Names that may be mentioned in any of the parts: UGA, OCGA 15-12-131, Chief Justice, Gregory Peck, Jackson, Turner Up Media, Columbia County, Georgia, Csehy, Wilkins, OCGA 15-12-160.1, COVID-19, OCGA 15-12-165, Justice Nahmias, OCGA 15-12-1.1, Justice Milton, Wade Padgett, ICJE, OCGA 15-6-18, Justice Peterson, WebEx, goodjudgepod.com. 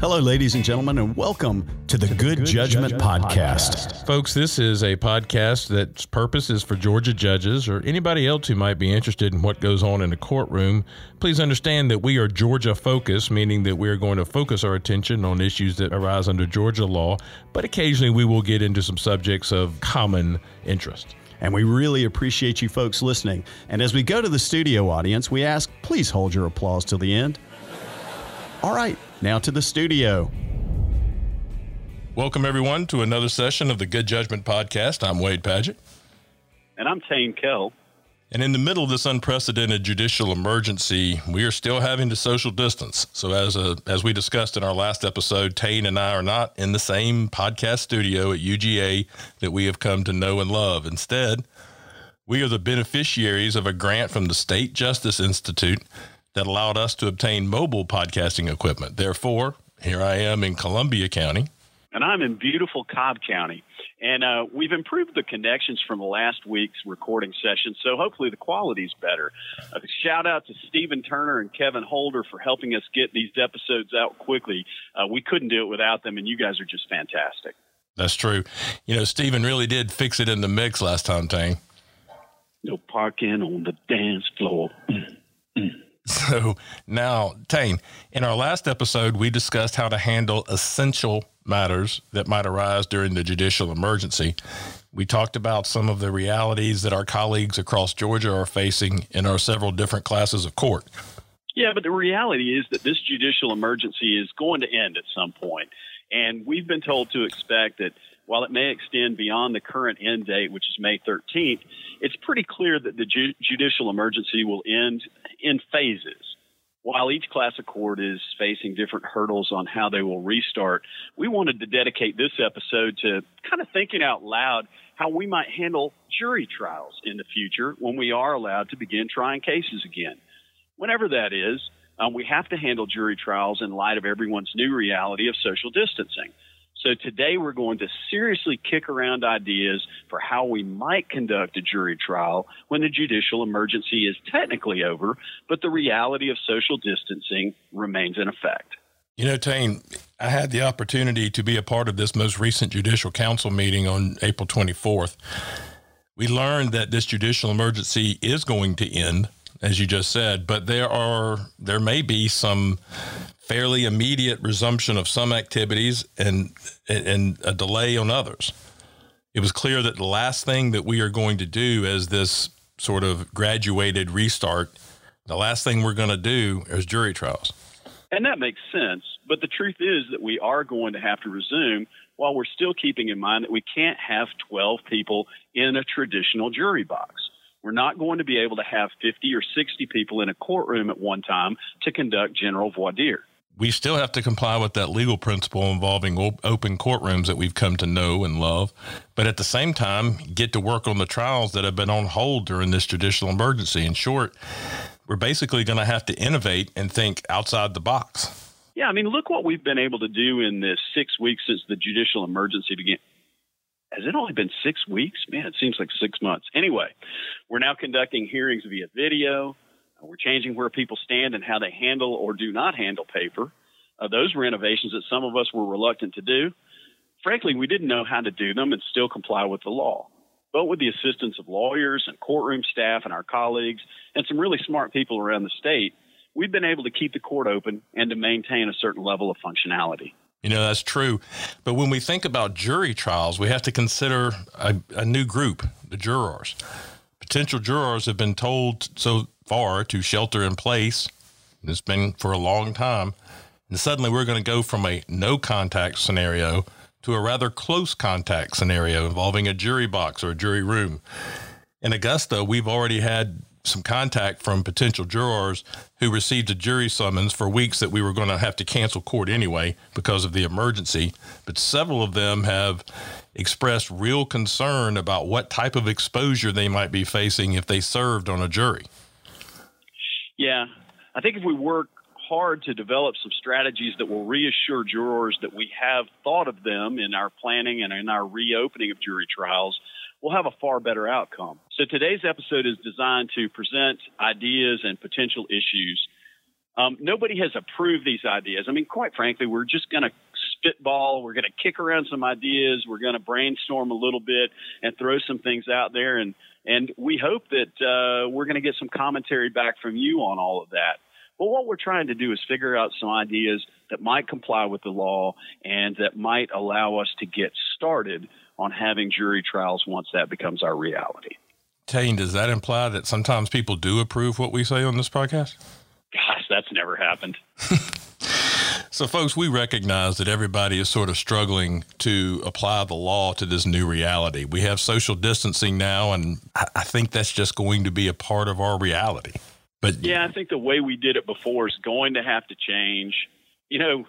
Hello, ladies and gentlemen, and welcome to the Good Judgment Podcast. Folks, this is a podcast that's purpose is for Georgia judges or anybody else who might be interested in what goes on in the courtroom. Please understand that we are Georgia-focused, meaning that we are going to focus our attention on issues that arise under Georgia law, but occasionally we will get into some subjects of common interest. And we really appreciate you folks listening. And as we go to the studio audience, we ask, please hold your applause till the end. All right. Now to the studio. Welcome, everyone, to another session of the Good Judgment Podcast. I'm Wade Padgett. And I'm Tain Kell. And in the middle of this unprecedented judicial emergency, we are still having to social distance. So as we discussed in our last episode, Tain and I are not in the same podcast studio at UGA that we have come to know and love. Instead, we are the beneficiaries of a grant from the State Justice Institute that allowed us to obtain mobile podcasting equipment. Therefore, here I am in Columbia County. And I'm in beautiful Cobb County. And we've improved the connections from last week's recording session, so hopefully the quality's better. A shout out to Stephen Turner and Kevin Holder for helping us get these episodes out quickly. We couldn't do it without them, and you guys are just fantastic. That's true. You know, Stephen really did fix it in the mix last time, Tang. No parking on the dance floor. So now, Tain, in our last episode, we discussed how to handle essential matters that might arise during the judicial emergency. We talked about some of the realities that our colleagues across Georgia are facing in our several different classes of court. Yeah, but the reality is that this judicial emergency is going to end at some point. And we've been told to expect that while it may extend beyond the current end date, which is May 13th, it's pretty clear that the judicial emergency will end in phases. While each class of court is facing different hurdles on how they will restart, we wanted to dedicate this episode to kind of thinking out loud how we might handle jury trials in the future when we are allowed to begin trying cases again. Whenever that is, we have to handle jury trials in light of everyone's new reality of social distancing. So today we're going to seriously kick around ideas for how we might conduct a jury trial when the judicial emergency is technically over, but the reality of social distancing remains in effect. You know, Tain, I had the opportunity to be a part of this most recent Judicial Council meeting on April 24th. We learned that this judicial emergency is going to end, as you just said, but there may be some fairly immediate resumption of some activities and a delay on others. It was clear that the last thing that we are going to do as this sort of graduated restart, the last thing we're going to do is jury trials. And that makes sense. But the truth is that we are going to have to resume while we're still keeping in mind that we can't have 12 people in a traditional jury box. We're not going to be able to have 50 or 60 people in a courtroom at one time to conduct general voir dire. We still have to comply with that legal principle involving open courtrooms that we've come to know and love, but at the same time, get to work on the trials that have been on hold during this judicial emergency. In short, we're basically going to have to innovate and think outside the box. Yeah, I mean, look what we've been able to do in the 6 weeks since the judicial emergency began. Has it only been 6 weeks? Man, it seems like 6 months. Anyway, we're now conducting hearings via video. We're changing where people stand and how they handle or do not handle paper. Those were innovations that some of us were reluctant to do. Frankly, we didn't know how to do them and still comply with the law. But with the assistance of lawyers and courtroom staff and our colleagues and some really smart people around the state, we've been able to keep the court open and to maintain a certain level of functionality. You know, that's true. But when we think about jury trials, we have to consider a new group, the jurors. Potential jurors have been told so far to shelter in place. It's been for a long time. And suddenly we're going to go from a no contact scenario to a rather close contact scenario involving a jury box or a jury room. In Augusta, we've already had some contact from potential jurors who received a jury summons for weeks that we were going to have to cancel court anyway because of the emergency. But several of them have expressed real concern about what type of exposure they might be facing if they served on a jury. Yeah, I think if we work hard to develop some strategies that will reassure jurors that we have thought of them in our planning and in our reopening of jury trials, we'll have a far better outcome. So today's episode is designed to present ideas and potential issues Nobody has approved these ideas. I mean, quite frankly, we're just going to spitball. We're going to kick around some ideas. We're going to brainstorm a little bit and throw some things out there. And we hope that we're going to get some commentary back from you on all of that. But what we're trying to do is figure out some ideas that might comply with the law and that might allow us to get started on having jury trials once that becomes our reality. Tain, does that imply that sometimes people do approve what we say on this podcast? Gosh, that's never happened. So, folks, we recognize that everybody is sort of struggling to apply the law to this new reality. We have social distancing now, and I think that's just going to be a part of our reality. But yeah, I think the way we did it before is going to have to change. You know,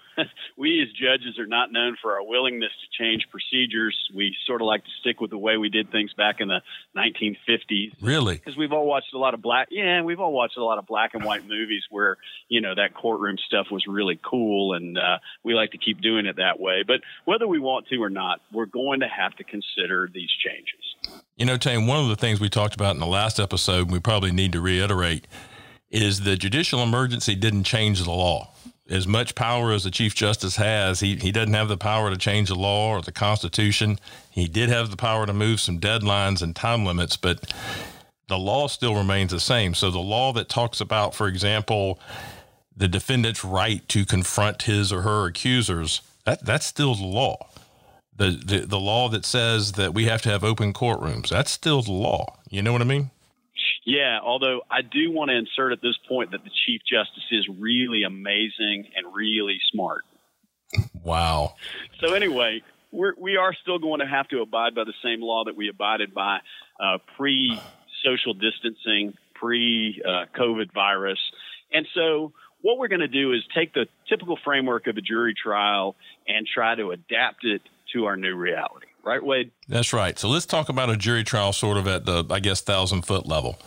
we as judges are not known for our willingness to change procedures. We sort of like to stick with the way we did things back in the 1950s. Really? Because we've all watched a lot of black and white movies where, you know, that courtroom stuff was really cool, and we like to keep doing it that way. But whether we want to or not, we're going to have to consider these changes. You know, Tain, one of the things we talked about in the last episode, and we probably need to reiterate, is the judicial emergency didn't change the law. As much power as the Chief Justice has, he doesn't have the power to change the law or the Constitution. He did have the power to move some deadlines and time limits, but the law still remains the same. So the law that talks about, for example, the defendant's right to confront his or her accusers, that's still the law. The law that says that we have to have open courtrooms, that's still the law. You know what I mean? Yeah, although I do want to insert at this point that the Chief Justice is really amazing and really smart. Wow. So anyway, we are still going to have to abide by the same law that we abided by pre-social distancing, pre-COVID virus. And so what we're going to do is take the typical framework of a jury trial and try to adapt it to our new reality. Right, Wade? That's right. So let's talk about a jury trial sort of at the, I guess, 1,000-foot level.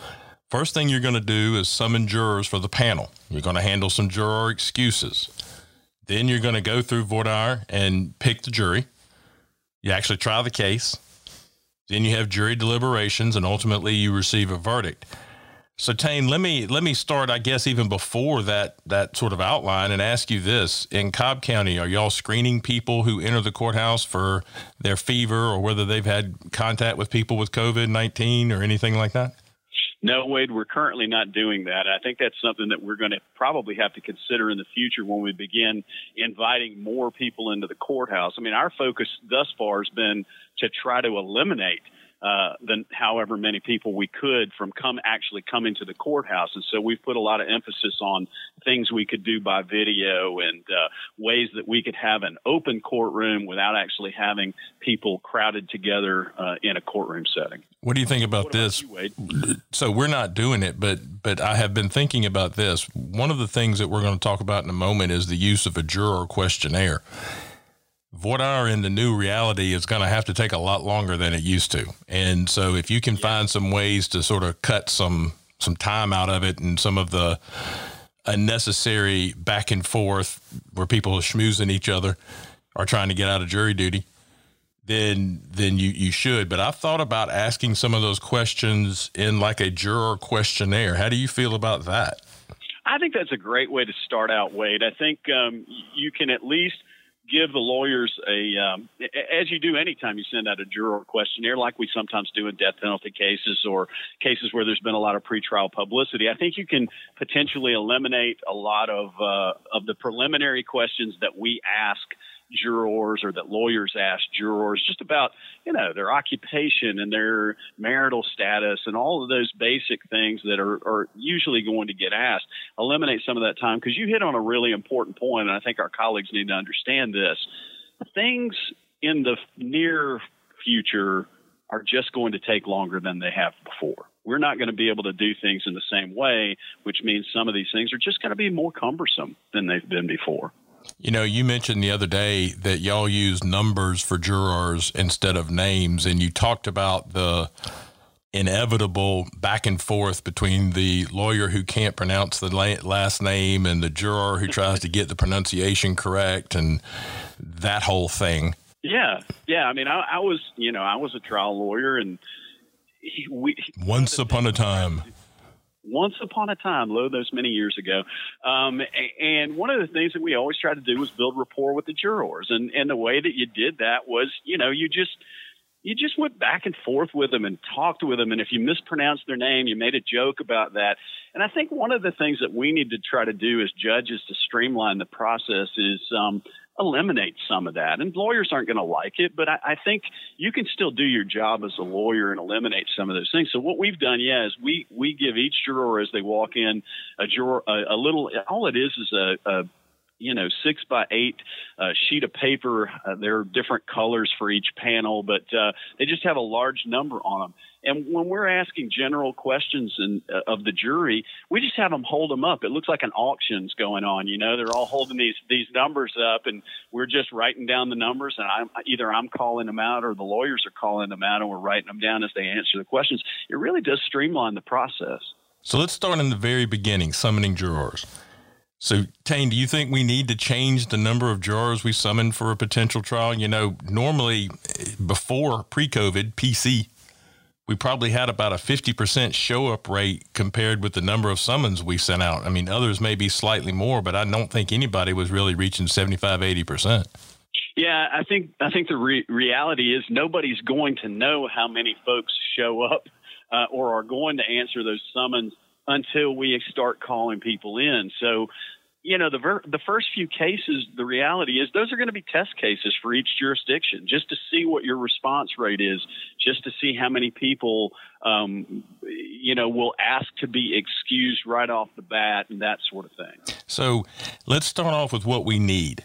First thing you're going to do is summon jurors for the panel. You're going to handle some juror excuses. Then you're going to go through voir dire and pick the jury. You actually try the case. Then you have jury deliberations, and ultimately you receive a verdict. So, Tain, let me start, I guess, even before that sort of outline and ask you this. In Cobb County, are y'all screening people who enter the courthouse for their fever or whether they've had contact with people with COVID-19 or anything like that? No, Wade, we're currently not doing that. I think that's something that we're going to probably have to consider in the future when we begin inviting more people into the courthouse. I mean, our focus thus far has been to try to eliminate than however many people we could from coming to the courthouse. And so we've put a lot of emphasis on things we could do by video and ways that we could have an open courtroom without actually having people crowded together in a courtroom setting. What do you think about this? You, so we're not doing it, but I have been thinking about this. One of the things that we're going to talk about in a moment is the use of a juror questionnaire. Voir dire in the new reality is going to have to take a lot longer than it used to. And so if you can find some ways to sort of cut some time out of it and some of the unnecessary back and forth where people are schmoozing each other or trying to get out of jury duty, then you should. But I've thought about asking some of those questions in like a juror questionnaire. How do you feel about that? I think that's a great way to start out, Wade. I think you can at least give the lawyers as you do anytime you send out a juror questionnaire, like we sometimes do in death penalty cases or cases where there's been a lot of pretrial publicity. I think you can potentially eliminate a lot of the preliminary questions that we ask jurors or that lawyers ask jurors just about, you know, their occupation and their marital status and all of those basic things that are usually going to get asked. Eliminate some of that time because you hit on a really important point, and I think our colleagues need to understand this. Things in the near future are just going to take longer than they have before. We're not going to be able to do things in the same way, which means some of these things are just going to be more cumbersome than they've been before. You know, you mentioned the other day that y'all use numbers for jurors instead of names, and you talked about the inevitable back and forth between the lawyer who can't pronounce the last name and the juror who tries to get the pronunciation correct and that whole thing. Yeah. I mean, I was a trial lawyer, and once upon a time. once upon a time, lo, those many years ago. And one of the things that we always tried to do was build rapport with the jurors. And the way that you did that was, you know, you just went back and forth with them and talked with them. And if you mispronounced their name, you made a joke about that. And I think one of the things that we need to try to do as judges to streamline the process is eliminate some of that. And lawyers aren't going to like it, but I think you can still do your job as a lawyer and eliminate some of those things. So what we've done, yeah, is we give each juror as they walk in a little, all it is a you know, 6 by 8 sheet of paper. There are different colors for each panel, but they just have a large number on them. And when we're asking general questions of the jury, we just have them hold them up. It looks like an auction's going on. You know, they're all holding these numbers up, and we're just writing down the numbers. And I'm calling them out, or the lawyers are calling them out, and we're writing them down as they answer the questions. It really does streamline the process. So let's start in the very beginning, summoning jurors. So, Tain, do you think we need to change the number of jurors we summon for a potential trial? You know, normally before pre-COVID, PC, we probably had about a 50% show-up rate compared with the number of summons we sent out. I mean, others may be slightly more, but I don't think anybody was really reaching 75, 80%. Yeah, I think the reality is nobody's going to know how many folks show up or are going to answer those summons until we start calling people in. So, you know, the first few cases, the reality is those are going to be test cases for each jurisdiction, just to see what your response rate is, just to see how many people, you know, will ask to be excused right off the bat and that sort of thing. So let's start off with what we need.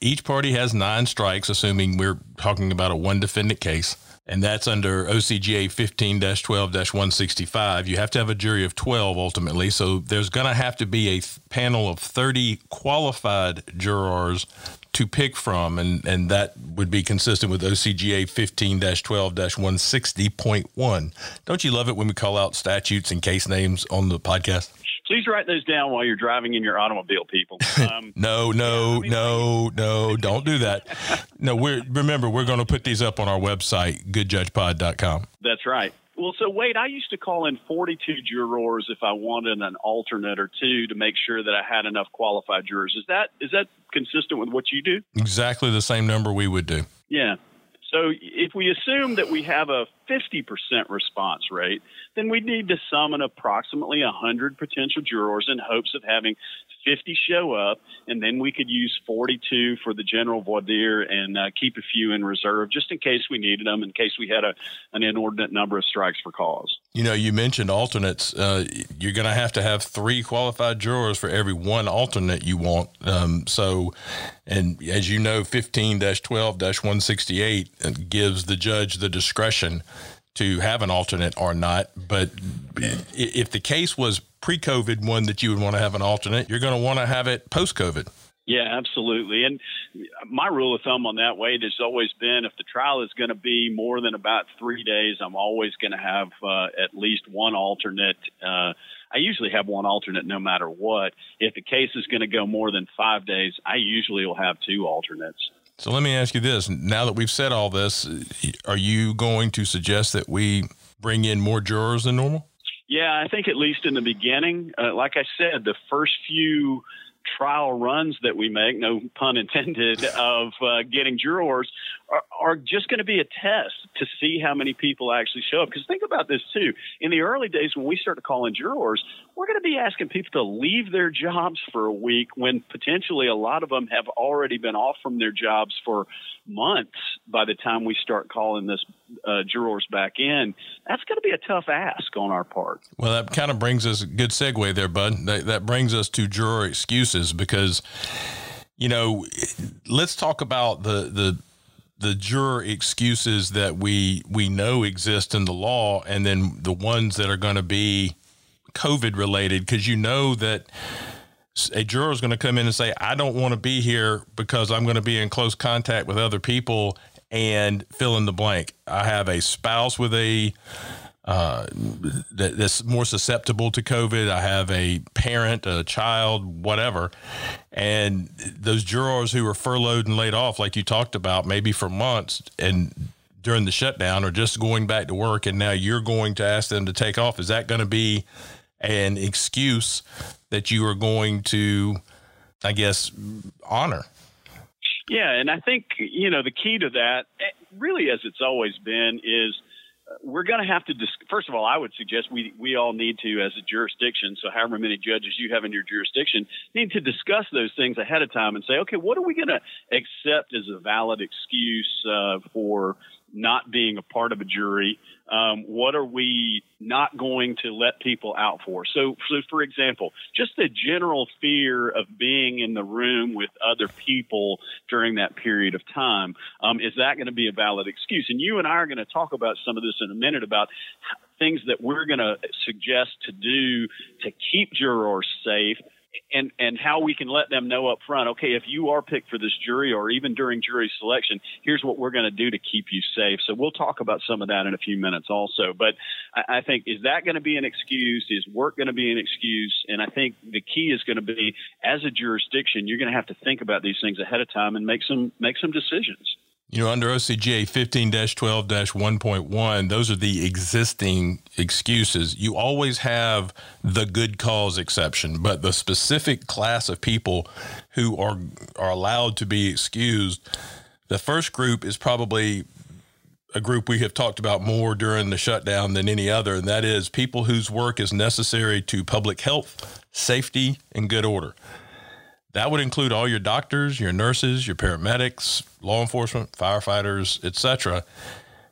Each party has 9 strikes, assuming we're talking about a one defendant case. And that's under OCGA 15-12-165. You have to have a jury of 12 ultimately. So there's going to have to be a panel of 30 qualified jurors to pick from. And that would be consistent with OCGA 15-12-160.1. Don't you love it when we call out statutes and case names on the podcast? Please write those down while you're driving in your automobile, people. No, don't do that. No, remember, we're going to put these up on our website, goodjudgepod.com. That's right. Well, so Wade, I used to call in 42 jurors if I wanted an alternate or two to make sure that I had enough qualified jurors. Is that consistent with what you do? Exactly the same number we would do. Yeah. So if we assume that we have a 50% response rate, then we need to summon approximately 100 potential jurors in hopes of having 50 show up, and then we could use 42 for the general voir dire and keep a few in reserve just in case we needed them, in case we had an inordinate number of strikes for cause. You know, you mentioned alternates. You're going to have 3 qualified jurors for every one alternate you want. And as you know, 15-12-168 gives the judge the discretion to have an alternate or not. But if the case was pre-COVID one that you would want to have an alternate, you're going to want to have it post-COVID. Yeah, absolutely. And my rule of thumb on that, Wade, has always been if the trial is going to be more than about 3 days, I'm always going to have at least one alternate. I usually have one alternate no matter what. If the case is going to go more than 5 days, I usually will have 2 alternates. So let me ask you this. Now that we've said all this, are you going to suggest that we bring in more jurors than normal? Yeah, I think at least in the beginning, like I said, the first few trial runs that we make, no pun intended, of getting jurors are just going to be a test to see how many people actually show up. Because think about this, too. In the early days when we start to call in jurors, we're going to be asking people to leave their jobs for a week when potentially a lot of them have already been off from their jobs for months by the time we start calling this jurors back in. That's going to be a tough ask on our part. Well, that kind of brings us a good segue there, bud. That brings us to juror excuses because, you know, let's talk about the juror excuses that we know exist in the law and then the ones that are going to be COVID related, because you know that a juror is going to come in and say, I don't want to be here because I'm going to be in close contact with other people and fill in the blank. I have a spouse with that's more susceptible to COVID. I have a parent, a child, whatever. And those jurors who were furloughed and laid off, like you talked about, maybe for months and during the shutdown, are just going back to work. And now you're going to ask them to take off. Is that going to be an excuse that you are going to, I guess, honor. Yeah, and I think, you know, the key to that, really as it's always been, is we're going to have to, first of all, I would suggest we all need to, as a jurisdiction, so however many judges you have in your jurisdiction, need to discuss those things ahead of time and say, okay, what are we going to accept as a valid excuse for not being a part of a jury? What are we not going to let people out for? So, for example, just the general fear of being in the room with other people during that period of time, is that going to be a valid excuse? And you and I are going to talk about some of this in a minute about things that we're going to suggest to do to keep jurors safe. And how we can let them know up front, okay, if you are picked for this jury or even during jury selection, here's what we're going to do to keep you safe. So we'll talk about some of that in a few minutes also. But I think, is that going to be an excuse? Is work going to be an excuse? And I think the key is going to be, as a jurisdiction, you're going to have to think about these things ahead of time and make some decisions. You know, under OCGA 15-12-1.1, those are the existing excuses. You always have the good cause exception, but the specific class of people who are allowed to be excused, the first group is probably a group we have talked about more during the shutdown than any other, and that is people whose work is necessary to public health, safety, and good order. That would include all your doctors, your nurses, your paramedics, law enforcement, firefighters, etc.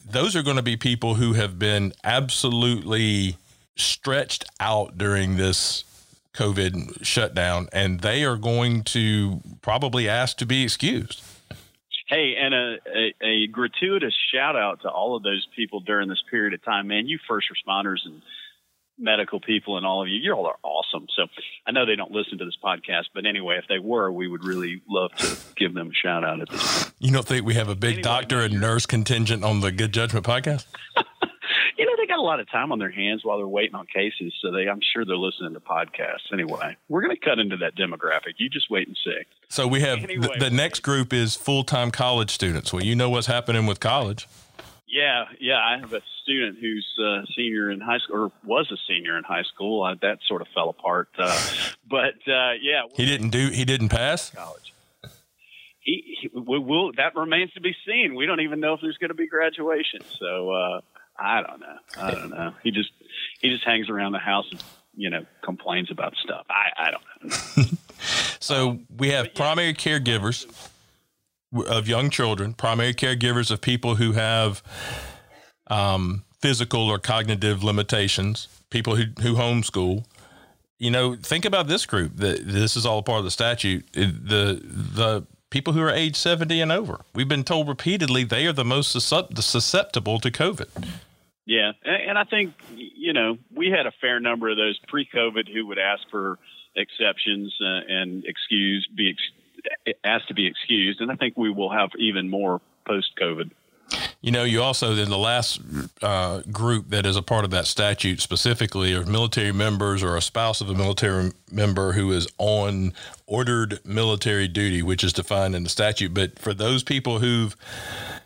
Those are going to be people who have been absolutely stretched out during this COVID shutdown, and they are going to probably ask to be excused. Hey, and a gratuitous shout out to all of those people during this period of time, man. You first responders and medical people and all of you, you all are awesome. So I know they don't listen to this podcast, but anyway, if they were, we would really love to give them a shout out at this point. You don't think we have a big doctor and nurse contingent on the Good Judgment Podcast? You know, they got a lot of time on their hands while they're waiting on cases. So I'm sure they're listening to podcasts. Anyway, we're going to cut into that demographic. You just wait and see. So we have the next group is full-time college students. Well, you know what's happening with college. Yeah. I have a student who's a senior in high school, or was a senior in high school. That sort of fell apart. But yeah. He didn't pass? College. That remains to be seen. We don't even know if there's going to be graduation. So I don't know. He just hangs around the house and, you know, complains about stuff. I don't know. So we have primary caregivers of young children, primary caregivers of people who have physical or cognitive limitations, people who homeschool. You know, think about this group. This is all part of the statute. The people who are age 70 and over. We've been told repeatedly they are the most susceptible to COVID. Yeah, and I think, you know, we had a fair number of those pre-COVID who would ask for exceptions and asked to be excused. And I think we will have even more post-COVID. You know, you also, in the last group that is a part of that statute specifically, are military members or a spouse of a military member who is on ordered military duty, which is defined in the statute. But for those people who've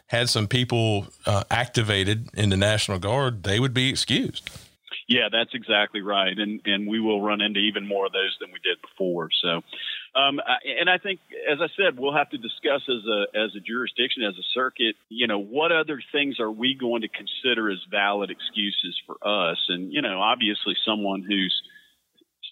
had some people activated in the National Guard, they would be excused. Yeah, that's exactly right. And we will run into even more of those than we did before. So, and I think, as I said, we'll have to discuss as a jurisdiction, as a circuit, you know, what other things are we going to consider as valid excuses for us? And, you know, obviously someone who's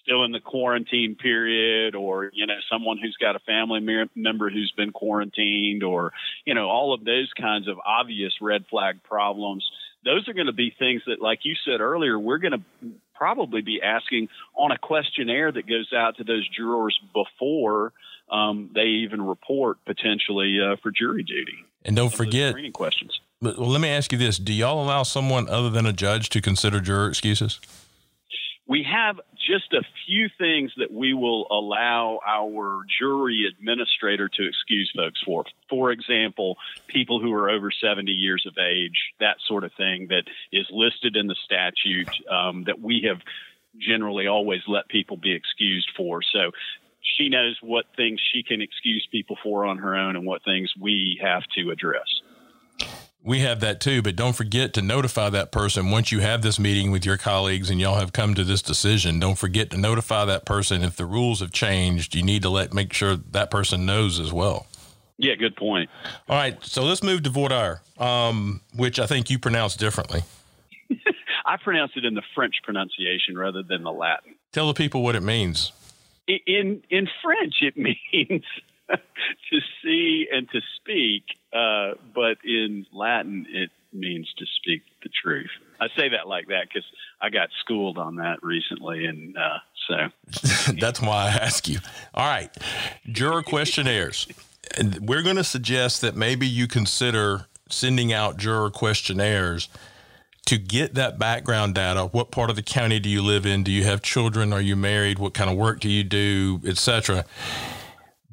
still in the quarantine period, or, you know, someone who's got a family member who's been quarantined, or, you know, all of those kinds of obvious red flag problems. Those are going to be things that, like you said earlier, we're going to probably be asking on a questionnaire that goes out to those jurors before they even report potentially for jury duty. And don't forget screening questions. Well, let me ask you this. Do y'all allow someone other than a judge to consider juror excuses? We have just a few things that we will allow our jury administrator to excuse folks for. For example, people who are over 70 years of age, that sort of thing that is listed in the statute that we have generally always let people be excused for. So she knows what things she can excuse people for on her own and what things we have to address. We have that too, but don't forget to notify that person once you have this meeting with your colleagues and y'all have come to this decision. Don't forget to notify that person. If the rules have changed, you need to make sure that person knows as well. Yeah, good point. All right, so let's move to voir dire, which I think you pronounce differently. I pronounce it in the French pronunciation rather than the Latin. Tell the people what it means. In French, it means to see and to speak, but in Latin, it means to speak the truth. I say that like that because I got schooled on that recently, and so. That's why I ask you. All right, juror questionnaires. We're going to suggest that maybe you consider sending out juror questionnaires to get that background data. What part of the county do you live in? Do you have children? Are you married? What kind of work do you do, etc.?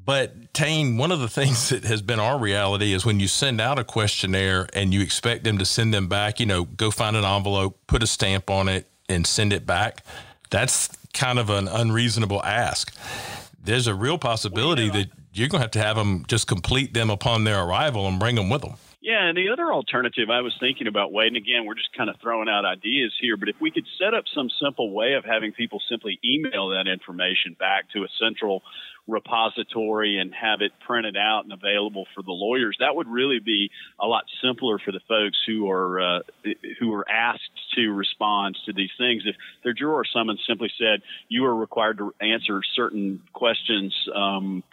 But Tain, one of the things that has been our reality is when you send out a questionnaire and you expect them to send them back, go find an envelope, put a stamp on it and send it back. That's kind of an unreasonable ask. There's a real possibility that you're going to have them just complete them upon their arrival and bring them with them. Yeah, and the other alternative I was thinking about, Wade, and again, we're just kind of throwing out ideas here, but if we could set up some simple way of having people simply email that information back to a central repository and have it printed out and available for the lawyers, that would really be a lot simpler for the folks who are asked to respond to these things. If their juror or someone simply said, you are required to answer certain questions,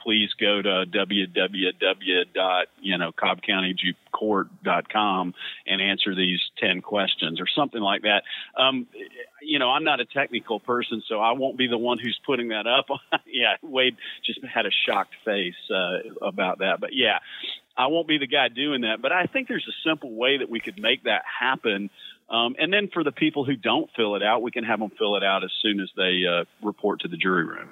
please go to www.cobbcountycourt.com and answer these 10 questions or something like that. I'm not a technical person, so I won't be the one who's putting that up. Yeah, Wade just had a shocked face about that. But, yeah, I won't be the guy doing that. But I think there's a simple way that we could make that happen. And then for the people who don't fill it out, we can have them fill it out as soon as they report to the jury room.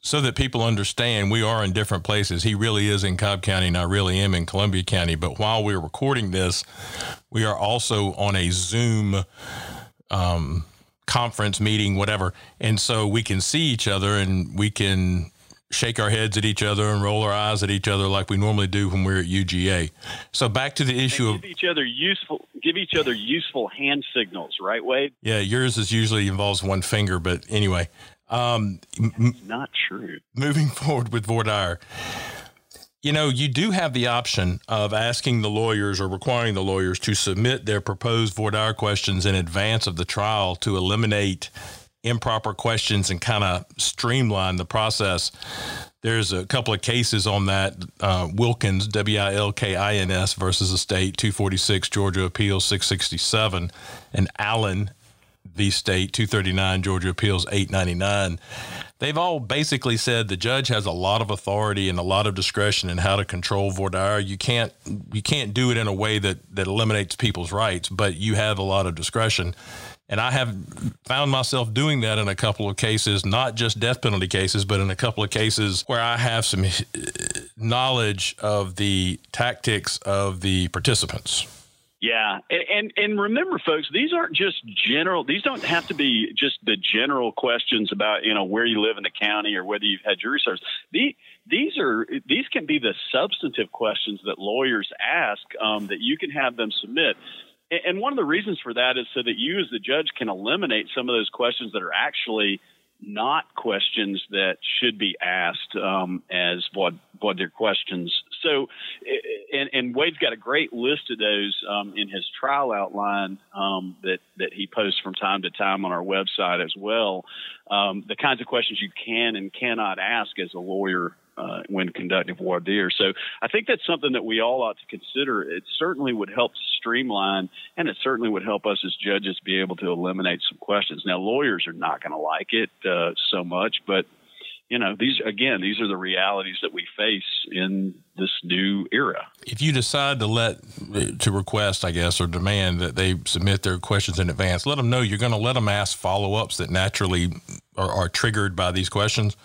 So that people understand we are in different places. He really is in Cobb County and I really am in Columbia County. But while we're recording this, we are also on a Zoom conference meeting, whatever. And so we can see each other and we can shake our heads at each other and roll our eyes at each other like we normally do when we're at UGA. So back to the issue of give each other useful hand signals, right, Wade? Yeah. Yours is usually involves one finger, but anyway, that's not true. Moving forward with voir dire, you do have the option of asking the lawyers or requiring the lawyers to submit their proposed voir dire questions in advance of the trial to eliminate improper questions and kind of streamline the process. There's a couple of cases on that. Wilkins, Wilkins versus the state, 246 Georgia Appeals 667, and Allen v. State, 239 Georgia Appeals 899. They've all basically said the judge has a lot of authority and a lot of discretion in how to control voir dire. You can't do it in a way that eliminates people's rights, but you have a lot of discretion. And I have found myself doing that in a couple of cases, not just death penalty cases, but in a couple of cases where I have some knowledge of the tactics of the participants. Yeah. And remember, folks, these aren't just general. These don't have to be just the general questions about, where you live in the county or whether you've had jury service. These can be the substantive questions that lawyers ask that you can have them submit. And one of the reasons for that is so that you as the judge can eliminate some of those questions that are actually not questions that should be asked as voir dire questions. So, and Wade's got a great list of those in his trial outline that he posts from time to time on our website as well. The kinds of questions you can and cannot ask as a lawyer when conducting voir dire. So I think that's something that we all ought to consider. It certainly would help streamline, and it certainly would help us as judges be able to eliminate some questions. Now, lawyers are not going to like it so much, but these are the realities that we face in this new era. If you decide to request, I guess, or demand that they submit their questions in advance, let them know you're going to let them ask follow-ups that naturally are triggered by these questions.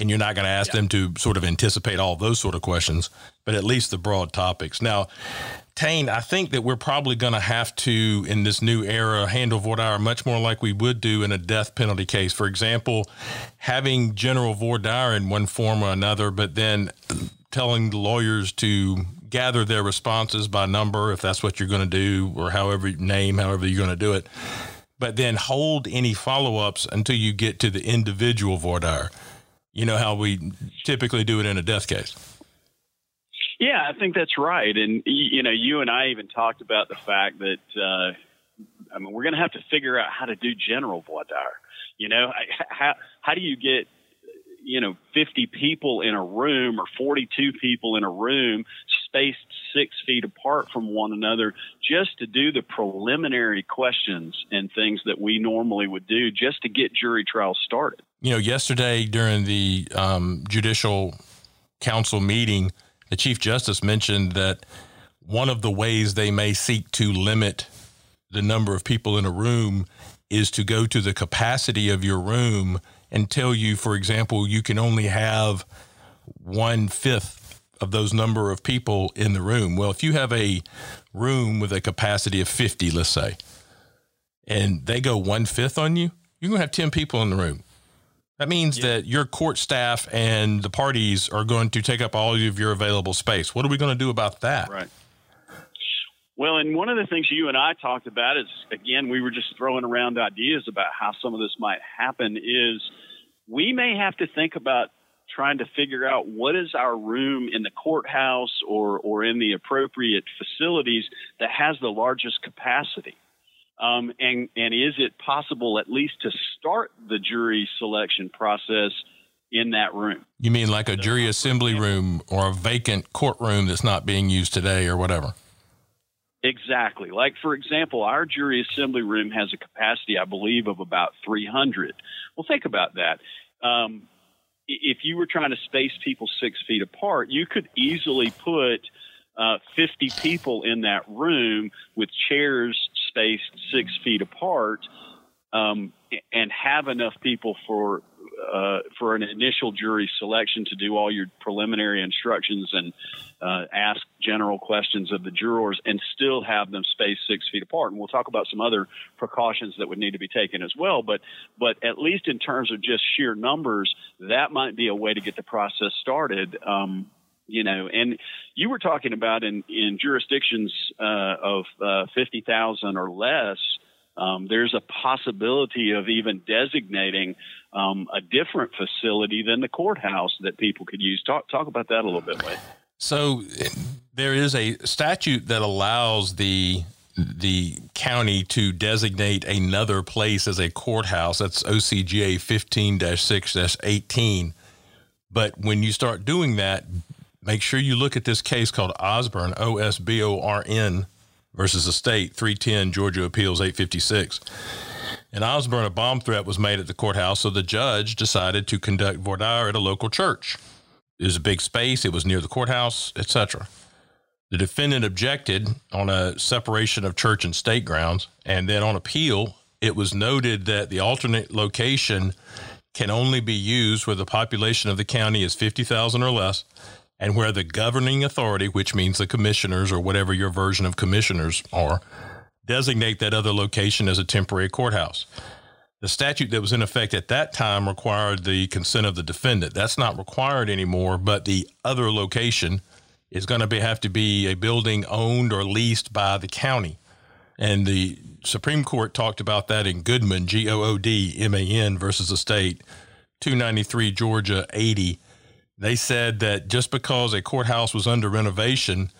And you're not going to ask them to sort of anticipate all those sort of questions, but at least the broad topics. Now, Tain, I think that we're probably going to have to, in this new era, handle voir dire much more like we would do in a death penalty case. For example, having general voir dire in one form or another, but then telling the lawyers to gather their responses by number, if that's what you're going to do, or however you're going to do it, but then hold any follow-ups until you get to the individual voir dire. You know how we typically do it in a death case. Yeah, I think that's right. And, you know, you and I even talked about the fact that, I mean, we're going to have to figure out how to do general voir dire. You know, how do you get, you know, 50 people in a room or 42 people in a room spaced 6 feet apart from one another just to do the preliminary questions and things that we normally would do just to get jury trial started? You know, yesterday during the Judicial Council meeting, the Chief Justice mentioned that one of the ways they may seek to limit the number of people in a room is to go to the capacity of your room and tell you, for example, you can only have 1/5 of those number of people in the room. Well, if you have a room with a capacity of 50, let's say, and they go 1/5 on you, you're going to have 10 people in the room. That means that your court staff and the parties are going to take up all of your available space. What are we going to do about that? Right. Well, and one of the things you and I talked about is, again, we were just throwing around ideas about how some of this might happen, is we may have to think about trying to figure out what is our room in the courthouse or in the appropriate facilities that has the largest capacity. And is it possible at least to start the jury selection process in that room? You mean like a jury assembly room or a vacant courtroom that's not being used today or whatever? Exactly. Like, for example, our jury assembly room has a capacity, I believe, of about 300. Well, think about that. If you were trying to space people 6 feet apart, you could easily put 50 people in that room with chairs spaced 6 feet apart, and have enough people for an initial jury selection to do all your preliminary instructions and ask general questions of the jurors and still have them spaced 6 feet apart. And we'll talk about some other precautions that would need to be taken as well. But at least in terms of just sheer numbers, that might be a way to get the process started. You know, and you were talking about in jurisdictions of 50,000 or less, there's a possibility of even designating a different facility than the courthouse that people could use. Talk about that a little bit, Wade. So there is a statute that allows the county to designate another place as a courthouse. That's OCGA 15-6-18. But when you start doing that, make sure you look at this case called Osborne, O-S-B-O-R-N, versus the state, 310 Georgia Appeals 856. In Osborne, a bomb threat was made at the courthouse, so the judge decided to conduct voir dire at a local church. It was a big space. It was near the courthouse, etc. The defendant objected on a separation of church and state grounds, and then on appeal, it was noted that the alternate location can only be used where the population of the county is 50,000 or less, and where the governing authority, which means the commissioners or whatever your version of commissioners are, designate that other location as a temporary courthouse. The statute that was in effect at that time required the consent of the defendant. That's not required anymore, but the other location is going to have to be a building owned or leased by the county. And the Supreme Court talked about that in Goodman, G-O-O-D-M-A-N versus the state, 293 Georgia 80. They said that just because a courthouse was under renovation,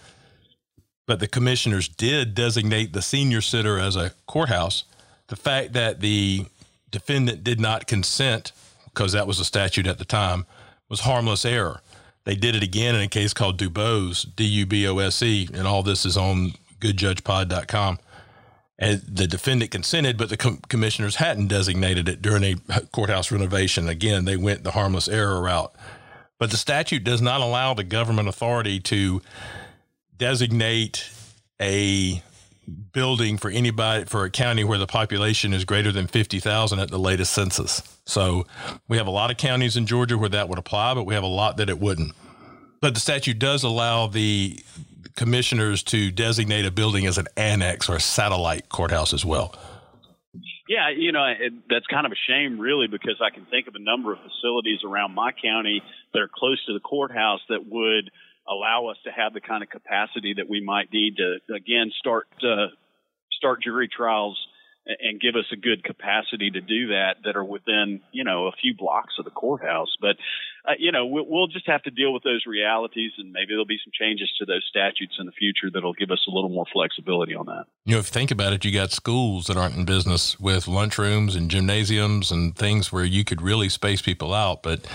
but the commissioners did designate the senior center as a courthouse, the fact that the defendant did not consent, because that was a statute at the time, was harmless error. They did it again in a case called Dubose, D-U-B-O-S-E, and all this is on goodjudgepod.com. And the defendant consented, but the commissioners hadn't designated it during a courthouse renovation. Again, they went the harmless error route. But the statute does not allow the government authority to designate a building for anybody, for a county where the population is greater than 50,000 at the latest census. So we have a lot of counties in Georgia where that would apply, but we have a lot that it wouldn't. But the statute does allow the commissioners to designate a building as an annex or a satellite courthouse as well. Yeah, you know, that's kind of a shame, really, because I can think of a number of facilities around my county that are close to the courthouse that would allow us to have the kind of capacity that we might need to, again, start jury trials and give us a good capacity to do that are within, a few blocks of the courthouse. But, we'll just have to deal with those realities, and maybe there'll be some changes to those statutes in the future that'll give us a little more flexibility on that. If you think about it, you got schools that aren't in business with lunchrooms and gymnasiums and things where you could really space people out, but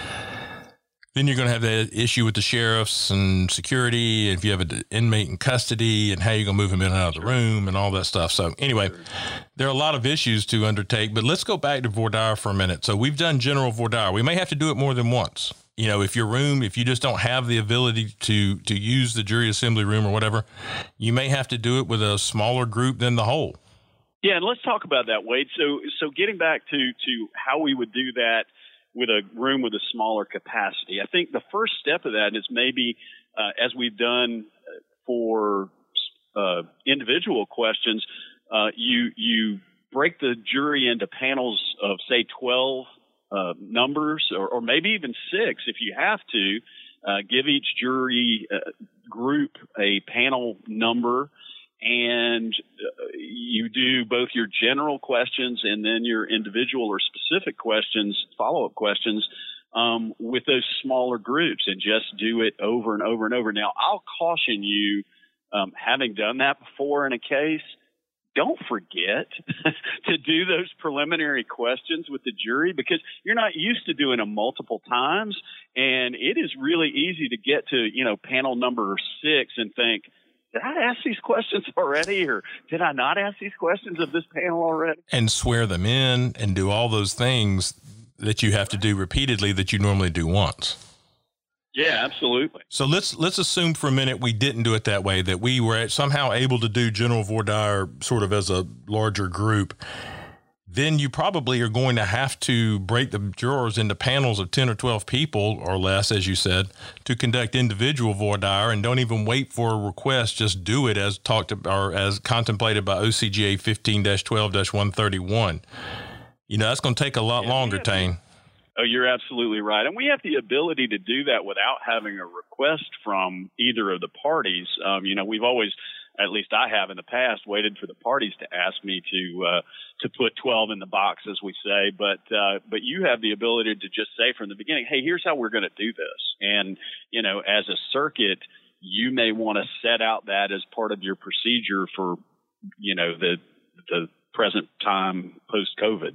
then you're going to have that issue with the sheriffs and security. If you have an inmate in custody and how you're going to move him in and out of the room and all that stuff. So anyway, there are a lot of issues to undertake, but let's go back to voir dire for a minute. So we've done general voir dire. We may have to do it more than once. If your room, if you just don't have the ability to use the jury assembly room or whatever, you may have to do it with a smaller group than the whole. Yeah. And let's talk about that, Wade. So getting back to how we would do that, with a room with a smaller capacity. I think the first step of that is maybe, as we've done for individual questions, you break the jury into panels of, say, 12 numbers or maybe even 6 if you have to. Give each jury group a panel number, and you do both your general questions and then your individual or specific questions, follow-up questions, with those smaller groups, and just do it over and over and over. Now, I'll caution you, having done that before in a case, don't forget to do those preliminary questions with the jury, because you're not used to doing them multiple times, and it is really easy to get to, panel number 6 and think, did I ask these questions already, or did I not ask these questions of this panel already? And swear them in and do all those things that you have to do repeatedly that you normally do once. Yeah, absolutely. So let's assume for a minute we didn't do it that way, that we were somehow able to do general voir dire sort of as a larger group. Then you probably are going to have to break the jurors into panels of 10 or 12 people or less, as you said, to conduct individual voir dire, and don't even wait for a request. Just do it as talked to, or as contemplated by OCGA 15-12-131. That's going to take a lot longer, Tain. Oh, you're absolutely right. And we have the ability to do that without having a request from either of the parties. We've always, at least I have in the past, waited for the parties to ask me to put 12 in the box, as we say. But you have the ability to just say from the beginning, hey, here's how we're going to do this. And, as a circuit, you may want to set out that as part of your procedure for, the present time post-COVID.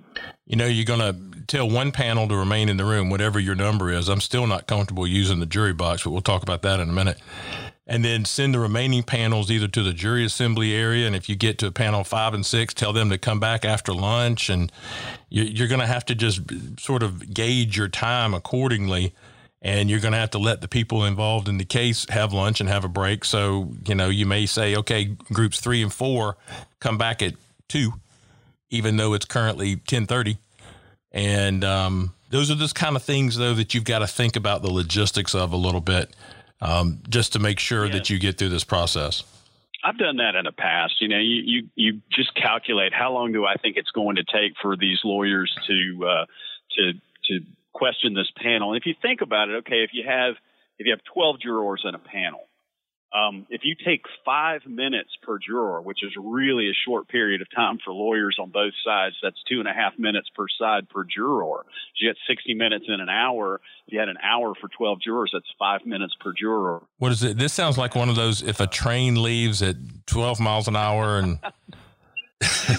You're going to tell one panel to remain in the room, whatever your number is. I'm still not comfortable using the jury box, but we'll talk about that in a minute. And then send the remaining panels either to the jury assembly area. And if you get to panel 5 and 6, tell them to come back after lunch. And you're going to have to just sort of gauge your time accordingly. And you're going to have to let the people involved in the case have lunch and have a break. So, you may say, okay, groups 3 and 4, come back at 2, even though it's currently 10:30. And those are just kind of things, though, that you've got to think about the logistics of a little bit. Just to make sure that you get through this process. I've done that in the past. You just calculate how long do I think it's going to take for these lawyers to question this panel. And if you think about it, okay, if you have 12 jurors in a panel, if you take 5 minutes per juror, which is really a short period of time for lawyers on both sides, that's 2.5 minutes per side per juror. If you had 60 minutes in an hour, if you had an hour for 12 jurors, that's 5 minutes per juror. What is it? This sounds like one of those, if a train leaves at 12 miles an hour and...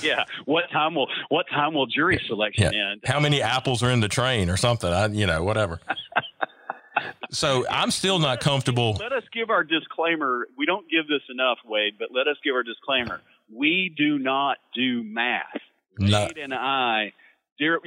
yeah. What time will jury selection end? How many apples are in the train or something? Whatever. So I'm still not comfortable. Let us give our disclaimer. We don't give this enough, Wade, but let us give our disclaimer. We do not do math. Wade and I, there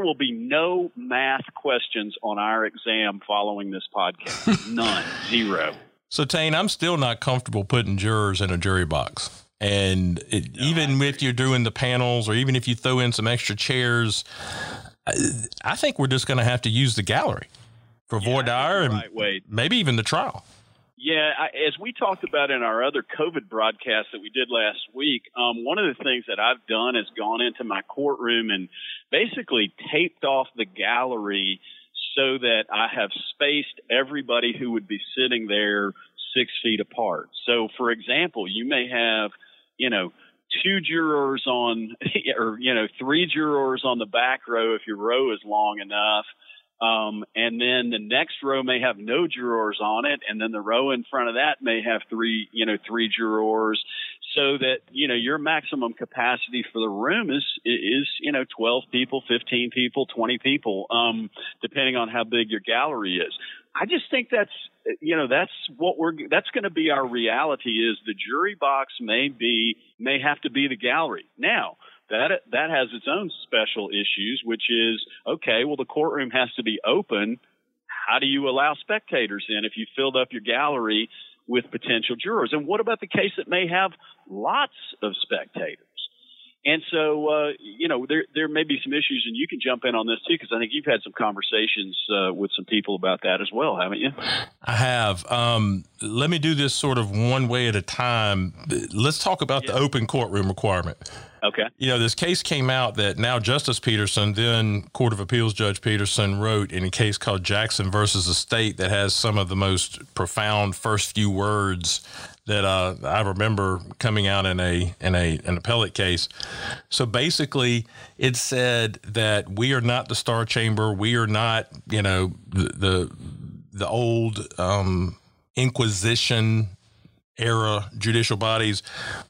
will be no math questions on our exam following this podcast. None. 0. So, Tain, I'm still not comfortable putting jurors in a jury box. And even if you're doing the panels or even if you throw in some extra chairs, I think we're just going to have to use the gallery for voir dire and maybe even the trial. Yeah, as we talked about in our other COVID broadcast that we did last week, one of the things that I've done is gone into my courtroom and basically taped off the gallery so that I have spaced everybody who would be sitting there 6 feet apart. So, for example, you may have, two jurors on, or, three jurors on the back row if your row is long enough. And then the next row may have no jurors on it. And then the row in front of that may have three jurors, so that, your maximum capacity for the room is 12 people, 15 people, 20 people, depending on how big your gallery is. I just think that's going to be our reality, is the jury box may have to be the gallery. Now, that has its own special issues, which is, okay, well, the courtroom has to be open. How do you allow spectators in if you filled up your gallery with potential jurors? And what about the case that may have lots of spectators? And so, there may be some issues, and you can jump in on this too, because I think you've had some conversations with some people about that as well, haven't you? I have. Let me do this sort of one way at a time. Let's talk about the open courtroom requirement. Okay. This case came out that now Justice Peterson, then Court of Appeals Judge Peterson, wrote in a case called Jackson versus the state that has some of the most profound first few words that I remember coming out in an appellate case. So basically, it said that we are not the star chamber. We are not, the old Inquisition era judicial bodies.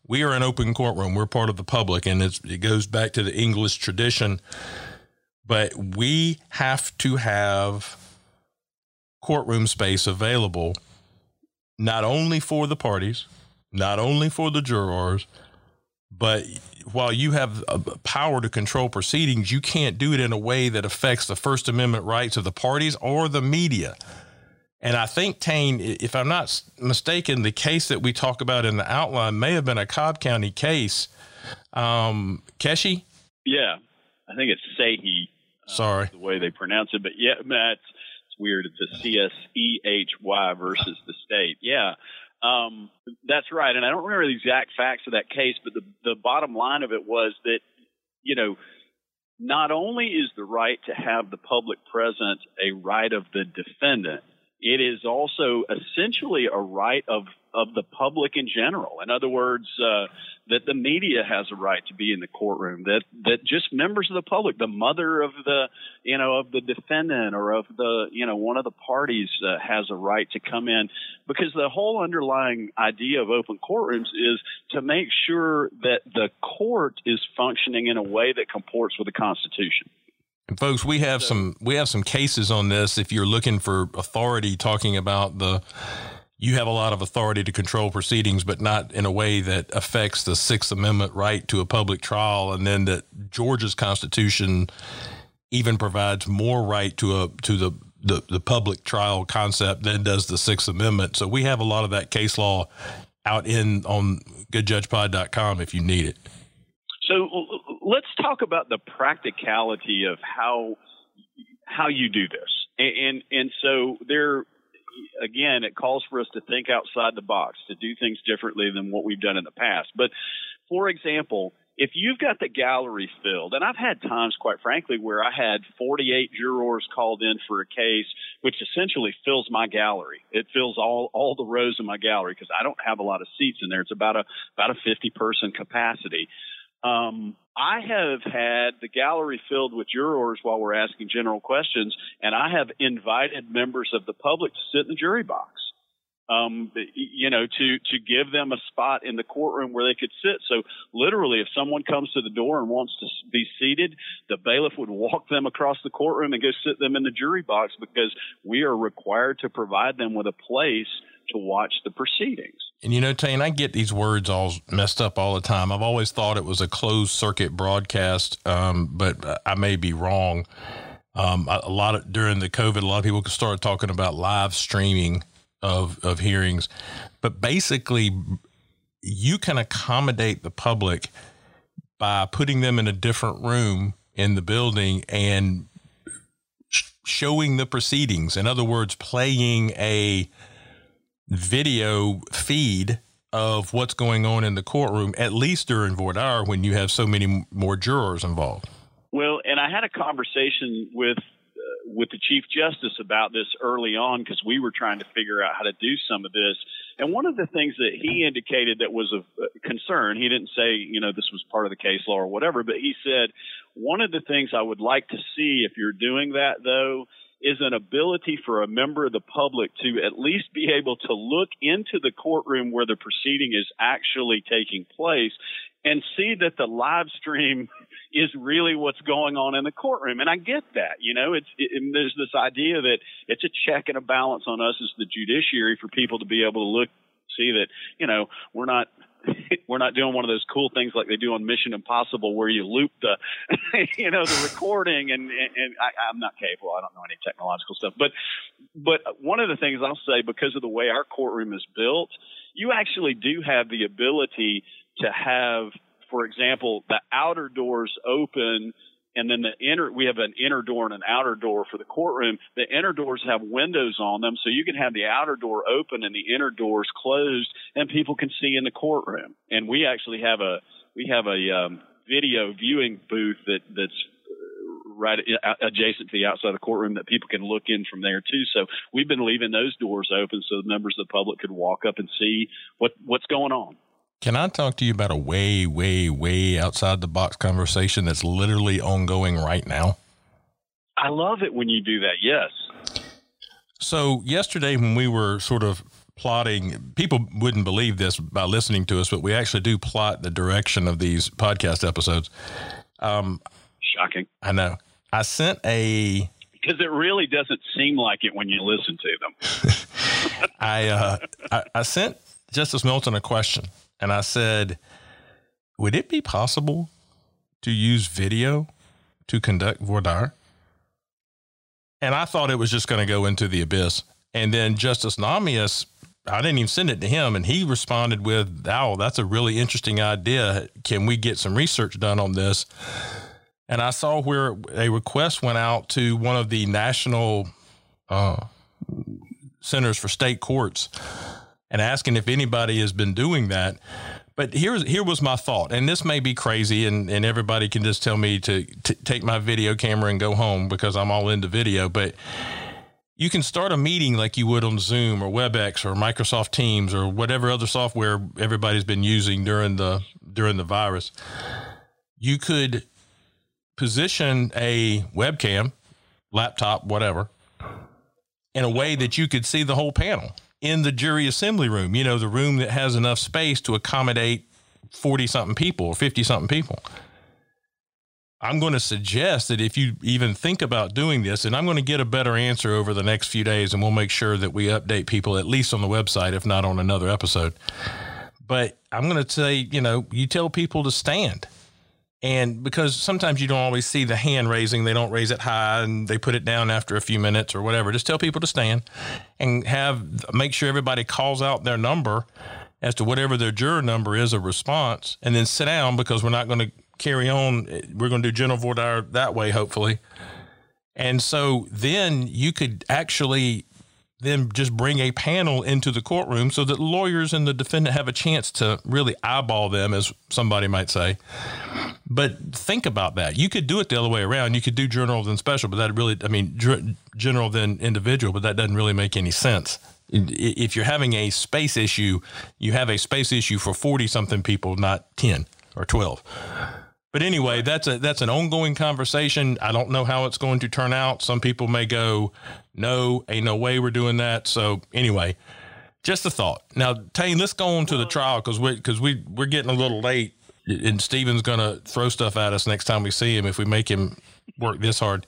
We are an open courtroom. We're part of the public, and it goes back to the English tradition. But we have to have courtroom space available, not only for the parties, not only for the jurors, but while you have a power to control proceedings, you can't do it in a way that affects the First Amendment rights of the parties or the media. And I think, Tain, if I'm not mistaken, the case that we talk about in the outline may have been a Cobb County case. Csehy? Yeah, I think it's Csehy. Sorry. The way they pronounce it. But yeah, Matt, it's weird. It's a CSEHY versus the state. Yeah, that's right. And I don't remember the exact facts of that case, but the bottom line of it was that, not only is the right to have the public present a right of the defendant, it is also essentially a right of the public in general. In other words, that the media has a right to be in the courtroom, that just members of the public, the mother of the, of the defendant or of the, one of the parties has a right to come in, because the whole underlying idea of open courtrooms is to make sure that the court is functioning in a way that comports with the Constitution. And folks, we have some cases on this. If you're looking for authority, talking about you have a lot of authority to control proceedings, but not in a way that affects the Sixth Amendment right to a public trial, and then that Georgia's Constitution even provides more right to the public trial concept than does the Sixth Amendment. So we have a lot of that case law out on goodjudgepod.com if you need it. So let's talk about the practicality of how you do this. And so there, again, it calls for us to think outside the box, to do things differently than what we've done in the past. But for example, if you've got the gallery filled, and I've had times, quite frankly, where I had 48 jurors called in for a case, which essentially fills my gallery. It fills all the rows in my gallery because I don't have a lot of seats in there. It's about a 50-person capacity. I have had the gallery filled with jurors while we're asking general questions, and I have invited members of the public to sit in the jury box, to give them a spot in the courtroom where they could sit. So literally, if someone comes to the door and wants to be seated, the bailiff would walk them across the courtroom and go sit them in the jury box, because we are required to provide them with a place to watch the proceedings. And Tain, I get these words all messed up all the time. I've always thought it was a closed circuit broadcast, but I may be wrong. During the COVID, a lot of people started talking about live streaming of hearings, but basically you can accommodate the public by putting them in a different room in the building and showing the proceedings. In other words, playing a video feed of what's going on in the courtroom, at least during voir dire when you have so many more jurors involved. Well, and I had a conversation with with the Chief Justice about this early on because we were trying to figure out how to do some of this. And one of the things that he indicated that was of concern, he didn't say, you know, this was part of the case law or whatever, but he said, one of the things I would like to see if you're doing that, though, is an ability for a member of the public to at least be able to look into the courtroom where the proceeding is actually taking place and see that the live stream is really what's going on in the courtroom. And I get that, you know, there's this idea that it's a check and a balance on us as the judiciary for people to be able to look, see that, you know, we're not doing one of those cool things like they do on Mission Impossible where you loop the, you know, the recording and I'm not capable. I don't know any technological stuff, but one of the things I'll say, because of the way our courtroom is built, you actually do have the ability to have, for example, the outer doors open and then we have an inner door and an outer door for the courtroom. The inner doors have windows on them, so you can have the outer door open and the inner doors closed, and people can see in the courtroom. And we actually have a video viewing booth that's right adjacent to the outside of the courtroom that people can look in from there too. So we've been leaving those doors open so the members of the public could walk up and see what's going on. Can I talk to you about a way, way, way outside the box conversation that's literally ongoing right now? I love it when you do that. Yes. So yesterday when we were sort of plotting, people wouldn't believe this by listening to us, but we actually do plot the direction of these podcast episodes. Shocking. I know. I sent because it really doesn't seem like it when you listen to them. I sent Justice Milton a question. And I said, would it be possible to use video to conduct voir dire? And I thought it was just going to go into the abyss. And then Justice Nahmias, I didn't even send it to him. And he responded with, oh, that's a really interesting idea. Can we get some research done on this? And I saw where a request went out to one of the national centers for state courts and asking if anybody has been doing that. But here was my thought, and this may be crazy, and everybody can just tell me to take my video camera and go home because I'm all into video, but you can start a meeting like you would on Zoom or WebEx or Microsoft Teams or whatever other software everybody's been using during the virus. You could position a webcam, laptop, whatever, in a way that you could see the whole panel. In the jury assembly room, you know, the room that has enough space to accommodate 40-something people or 50-something people. I'm going to suggest that if you even think about doing this, and I'm going to get a better answer over the next few days, and we'll make sure that we update people at least on the website, if not on another episode. But I'm going to say, you know, you tell people to stand. And because sometimes you don't always see the hand raising, they don't raise it high and they put it down after a few minutes or whatever. Just tell people to stand and make sure everybody calls out their number as to whatever their juror number is, a response, and then sit down because we're not going to carry on. We're going to do general voir dire that way, hopefully. And so then you could actually then just bring a panel into the courtroom so that lawyers and the defendant have a chance to really eyeball them, as somebody might say. But think about that. You could do it the other way around. You could do general then special, but that really, I mean, general then individual, but that doesn't really make any sense. If you're having a space issue, you have a space issue for 40-something people, not 10 or 12. But anyway, that's an ongoing conversation. I don't know how it's going to turn out. Some people may go, no, ain't no way we're doing that. So anyway, just a thought. Now, Tain, let's go on to the trial because we're getting a little late, and Stephen's going to throw stuff at us next time we see him if we make him work this hard.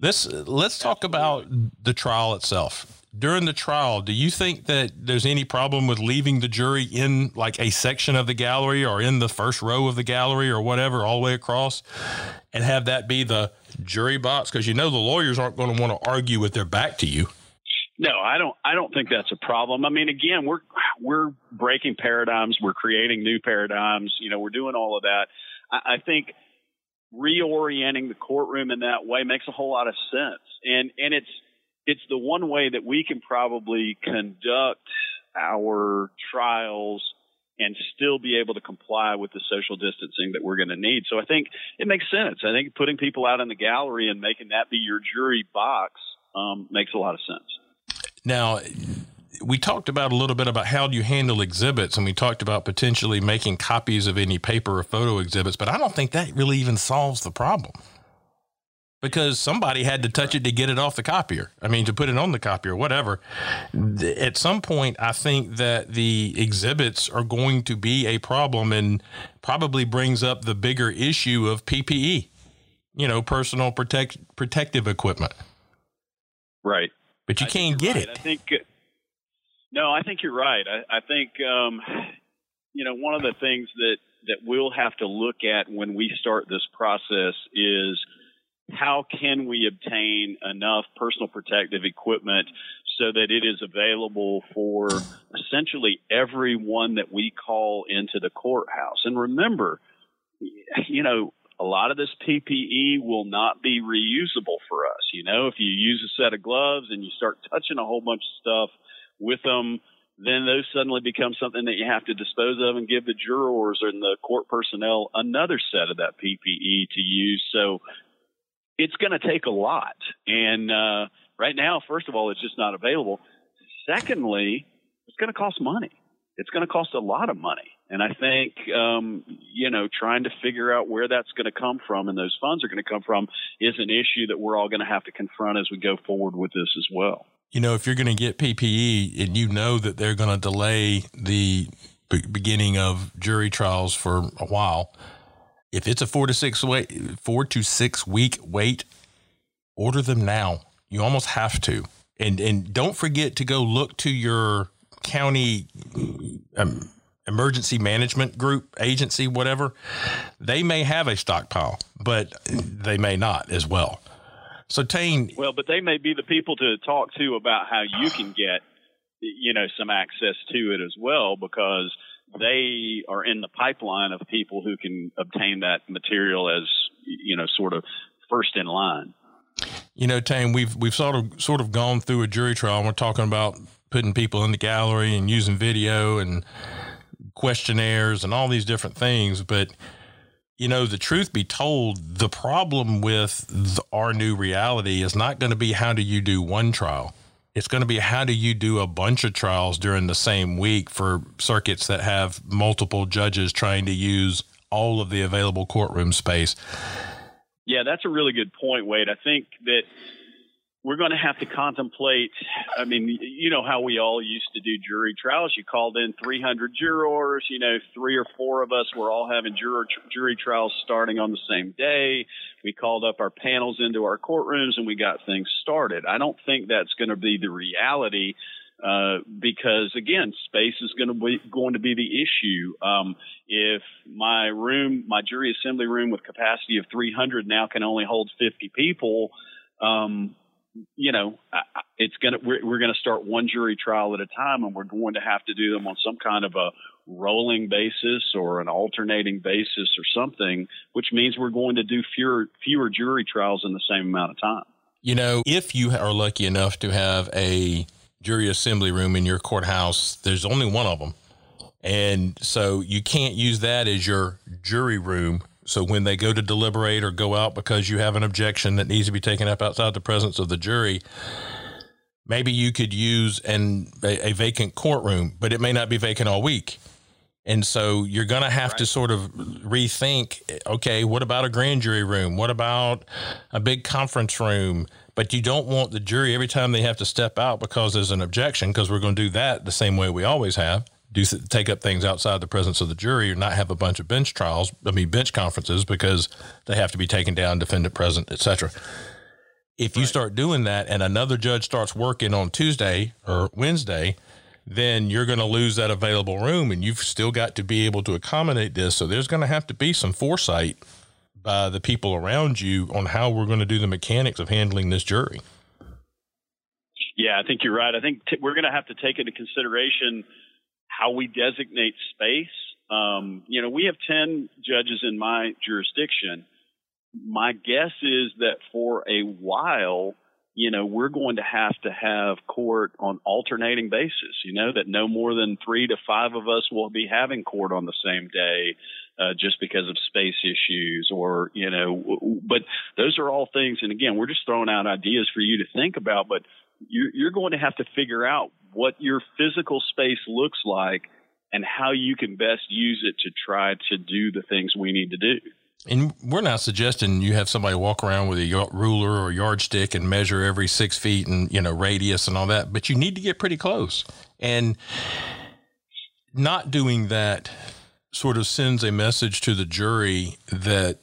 Let's talk about the trial itself. During the trial, do you think that there's any problem with leaving the jury in like a section of the gallery or in the first row of the gallery or whatever, all the way across, and have that be the jury box? Because you know the lawyers aren't going to want to argue with their back to you. No, I don't think that's a problem. I mean, again, we're breaking paradigms. We're creating new paradigms. You know, we're doing all of that. I think reorienting the courtroom in that way makes a whole lot of sense. And it's the one way that we can probably conduct our trials and still be able to comply with the social distancing that we're going to need. So I think it makes sense. I think putting people out in the gallery and making that be your jury box makes a lot of sense. Now, we talked about a little bit about how do you handle exhibits, and we talked about potentially making copies of any paper or photo exhibits, but I don't think that really even solves the problem, because somebody had to touch it to get it off the copier. I mean, to put it on the copier, whatever. At some point, I think that the exhibits are going to be a problem, and probably brings up the bigger issue of PPE, you know, personal protective equipment. Right. But you can't get it. I think you're right. I think, you know, one of the things that we'll have to look at when we start this process is, how can we obtain enough personal protective equipment so that it is available for essentially everyone that we call into the courthouse? And remember, you know, a lot of this PPE will not be reusable for us. You know, if you use a set of gloves and you start touching a whole bunch of stuff with them, then those suddenly become something that you have to dispose of and give the jurors and the court personnel another set of that PPE to use. So it's going to take a lot. And right now, first of all, it's just not available. Secondly, it's going to cost money. It's going to cost a lot of money. And I think, you know, trying to figure out where that's going to come from and those funds are going to come from is an issue that we're all going to have to confront as we go forward with this as well. You know, if you're going to get PPE and you know that they're going to delay the beginning of jury trials for a while, if it's a 4 to 6 week wait, order them now. You almost have to. And don't forget to go look to your county emergency management group, agency, whatever. They may have a stockpile, but they may not as well. So Tain. Well, but they may be the people to talk to about how you can get, you know, some access to it as well, because they are in the pipeline of people who can obtain that material as, you know, sort of first in line. You know, Tain, we've sort of gone through a jury trial, and we're talking about putting people in the gallery and using video and questionnaires and all these different things. But, you know, the truth be told, the problem with our new reality is not going to be how do you do one trial. It's going to be how do you do a bunch of trials during the same week for circuits that have multiple judges trying to use all of the available courtroom space. Yeah, that's a really good point, Wade. I think that we're going to have to contemplate, I mean, you know how we all used to do jury trials. You called in 300 jurors, you know, 3 or 4 of us were all having jury trials starting on the same day. We called up our panels into our courtrooms and we got things started. I don't think that's going to be the reality because, again, space is going to be the issue. If my jury assembly room with capacity of 300 now can only hold 50 people, you know, we're going to start one jury trial at a time, and we're going to have to do them on some kind of a rolling basis or an alternating basis or something, which means we're going to do fewer jury trials in the same amount of time. You know, if you are lucky enough to have a jury assembly room in your courthouse, there's only one of them. And so you can't use that as your jury room. So when they go to deliberate or go out because you have an objection that needs to be taken up outside the presence of the jury, maybe you could use a vacant courtroom, but it may not be vacant all week. And so you're going to have to sort of rethink, okay, what about a grand jury room? What about a big conference room? But you don't want the jury every time they have to step out because there's an objection, because we're going to do that the same way we always have. Take up things outside the presence of the jury, or not have a bunch of bench conferences, because they have to be taken down, defendant present, et cetera. If you start doing that and another judge starts working on Tuesday or Wednesday, then you're going to lose that available room, and you've still got to be able to accommodate this. So there's going to have to be some foresight by the people around you on how we're going to do the mechanics of handling this jury. Yeah, I think you're right. I think we're going to have to take into consideration how we designate space. You know, we have 10 judges in my jurisdiction. My guess is that for a while, you know, we're going to have court on alternating basis, you know, that no more than 3 to 5 of us will be having court on the same day just because of space issues or, you know, but those are all things. And again, we're just throwing out ideas for you to think about, but you're going to have to figure out what your physical space looks like and how you can best use it to try to do the things we need to do. And we're not suggesting you have somebody walk around with a ruler or yardstick and measure every 6 feet and, you know, radius and all that, but you need to get pretty close. And not doing that sort of sends a message to the jury that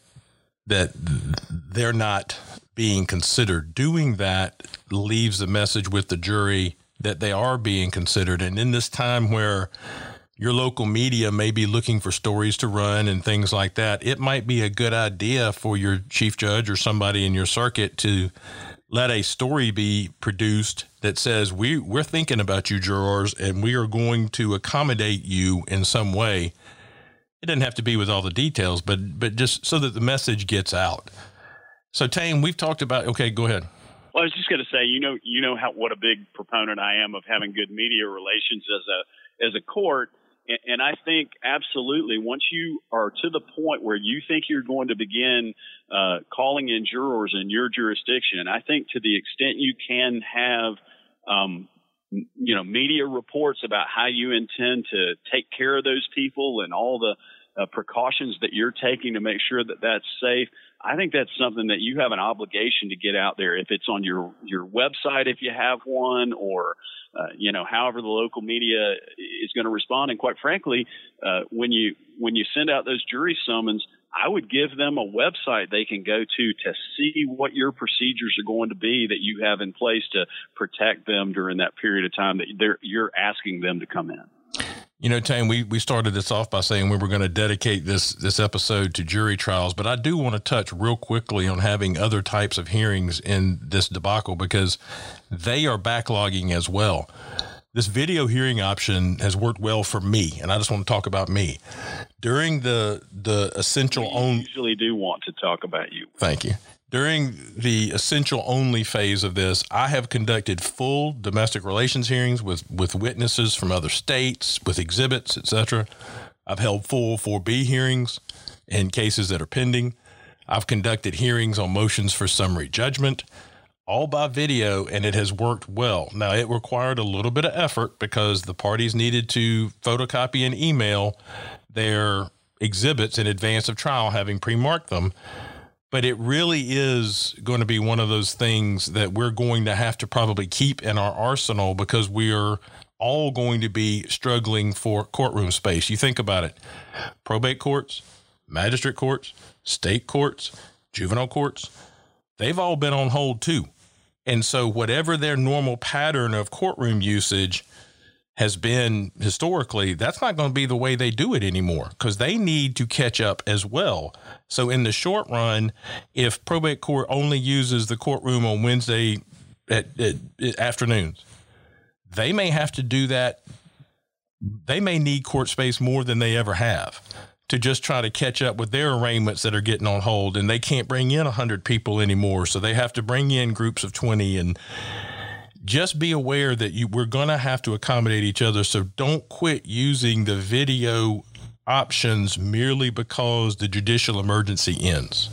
they're not being considered. Doing that leaves the message with the jury that they are being considered. And in this time where your local media may be looking for stories to run and things like that, it might be a good idea for your chief judge or somebody in your circuit to let a story be produced that says, we're thinking about you jurors and we are going to accommodate you in some way. It doesn't have to be with all the details, but just so that the message gets out. So Tain, we've talked about, okay, go ahead. Well, I was just going to say, you know what a big proponent I am of having good media relations as a court. And I think absolutely once you are to the point where you think you're going to begin calling in jurors in your jurisdiction, I think to the extent you can have media reports about how you intend to take care of those people and all the precautions that you're taking to make sure that that's safe, I think that's something that you have an obligation to get out there. If it's on your website, if you have one, or however the local media is going to respond. And quite frankly, when you send out those jury summons, I would give them a website they can go to see what your procedures are going to be that you have in place to protect them during that period of time that you're asking them to come in. You know, Tain, we started this off by saying we were going to dedicate this episode to jury trials, but I do want to touch real quickly on having other types of hearings in this debacle because they are backlogging as well. This video hearing option has worked well for me, and I just want to talk about me. During the essential only, usually do want to talk about you. Thank you. During the essential only phase of this, I have conducted full domestic relations hearings with witnesses from other states, with exhibits, etc. I've held full 4B hearings in cases that are pending. I've conducted hearings on motions for summary judgment, all by video, and it has worked well. Now, it required a little bit of effort because the parties needed to photocopy and email their exhibits in advance of trial, having pre-marked them. But it really is going to be one of those things that we're going to have to probably keep in our arsenal because we are all going to be struggling for courtroom space. You think about it, probate courts, magistrate courts, state courts, juvenile courts, they've all been on hold too. And so whatever their normal pattern of courtroom usage has been historically, that's not going to be the way they do it anymore because they need to catch up as well. So in the short run, if probate court only uses the courtroom on Wednesday at afternoons, they may have to do that. They may need court space more than they ever have to just try to catch up with their arraignments that are getting on hold, and they can't bring in 100 people anymore. So they have to bring in groups of 20 and just be aware that we're going to have to accommodate each other. So don't quit using the video options merely because the judicial emergency ends.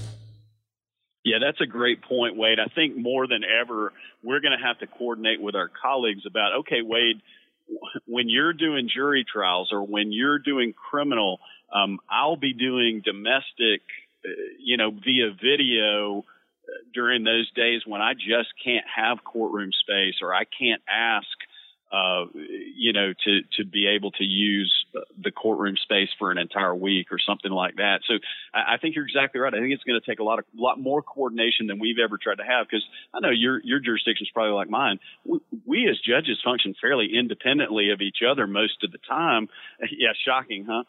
Yeah, that's a great point, Wade. I think more than ever, we're going to have to coordinate with our colleagues about, okay, Wade, when you're doing jury trials or when you're doing criminal, I'll be doing domestic, via video during those days when I just can't have courtroom space or I can't ask, to be able to use the courtroom space for an entire week or something like that. So I think you're exactly right. I think it's going to take a lot more coordination than we've ever tried to have because I know your jurisdiction is probably like mine. We as judges function fairly independently of each other most of the time. Yeah, shocking, huh?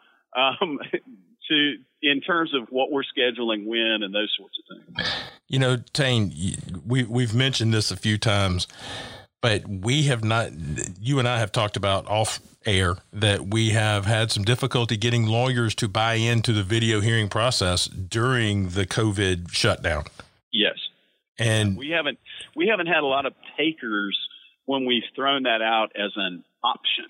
In terms of what we're scheduling when and those sorts of things. You know, Tain, we've mentioned this a few times, but we have not, you and I have talked about off air that we have had some difficulty getting lawyers to buy into the video hearing process during the COVID shutdown. Yes. And we haven't had a lot of takers when we've thrown that out as an option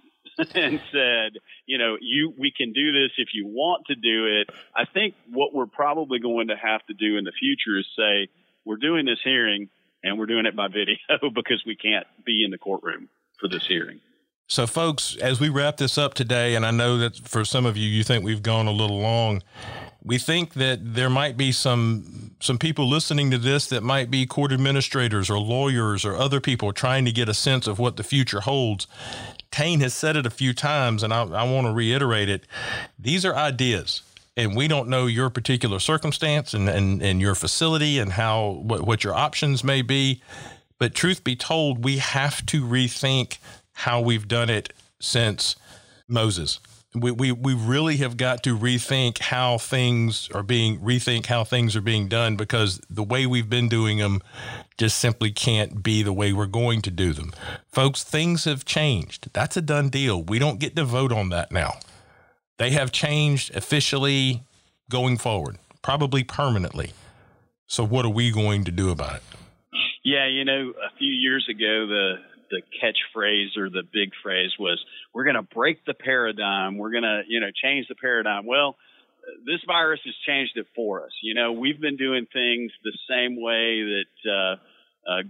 and said, we can do this if you want to do it. I think what we're probably going to have to do in the future is say, we're doing this hearing and we're doing it by video because we can't be in the courtroom for this hearing. So, folks, as we wrap this up today, and I know that for some of you, you think we've gone a little long, we think that there might be some people listening to this that might be court administrators or lawyers or other people trying to get a sense of what the future holds. Tain has said it a few times, and I want to reiterate it. These are ideas, and we don't know your particular circumstance and your facility and how what your options may be. But truth be told, we have to rethink how we've done it since Moses. We really have got to rethink how things are being done, because the way we've been doing them just simply can't be the way we're going to do them. Folks, things have changed. That's a done deal. We don't get to vote on that now. They have changed officially going forward, probably permanently. So what are we going to do about it? Yeah, a few years ago, the catchphrase or the big phrase was, we're going to break the paradigm. We're going to, change the paradigm. Well, this virus has changed it for us. We've been doing things the same way that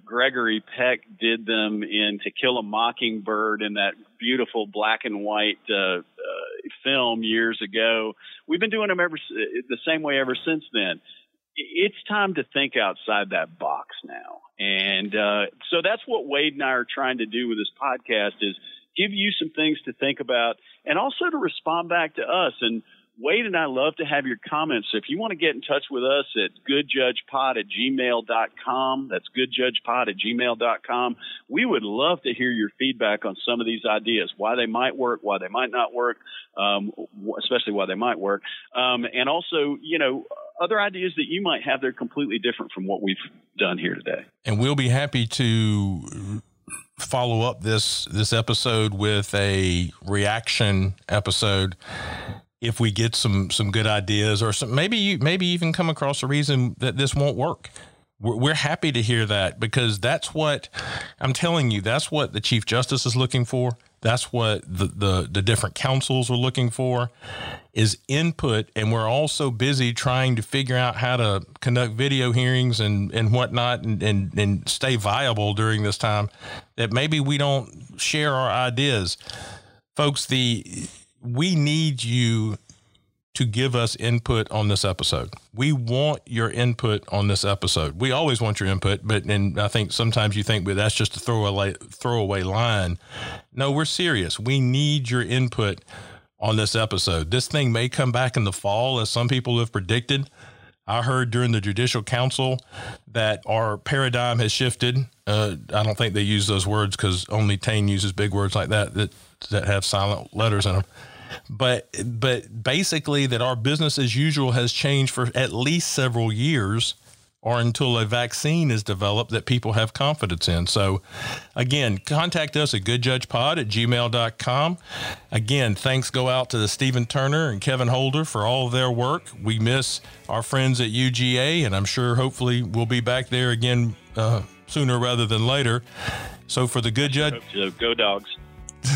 Gregory Peck did them in To Kill a Mockingbird, in that beautiful black and white film years ago. We've been doing them the same way ever since then. It's time to think outside that box now. And so that's what Wade and I are trying to do with this podcast, is give you some things to think about and also to respond back to us. And Wade and I love to have your comments. So if you want to get in touch with us at goodjudgepod@gmail.com, that's goodjudgepod@gmail.com. We would love to hear your feedback on some of these ideas, why they might work, why they might not work, especially why they might work. And also, other ideas that you might have that are completely different from what we've done here today. And we'll be happy to follow up this episode with a reaction episode if we get some good ideas, or maybe even come across a reason that this won't work. We're happy to hear that, because that's what I'm telling you. That's what the Chief Justice is looking for. That's what the different councils are looking for, is input. And we're all so busy trying to figure out how to conduct video hearings and whatnot and stay viable during this time, that maybe we don't share our ideas. Folks, we need you to give us input on this episode. We want your input on this episode. We always want your input, and I think sometimes you think, but that's just a throwaway line. No, we're serious. We need your input on this episode. This thing may come back in the fall, as some people have predicted. I heard during the Judicial Council that our paradigm has shifted. I don't think they use those words, because only Tain uses big words like that have silent letters in them. But basically that our business as usual has changed for at least several years, or until a vaccine is developed that people have confidence in. So again, contact us at goodjudgepod@gmail.com. Again, thanks go out to the Stephen Turner and Kevin Holder for all of their work. We miss our friends at UGA, and I'm sure hopefully we'll be back there again sooner rather than later. So for the Good Judge, go Dogs.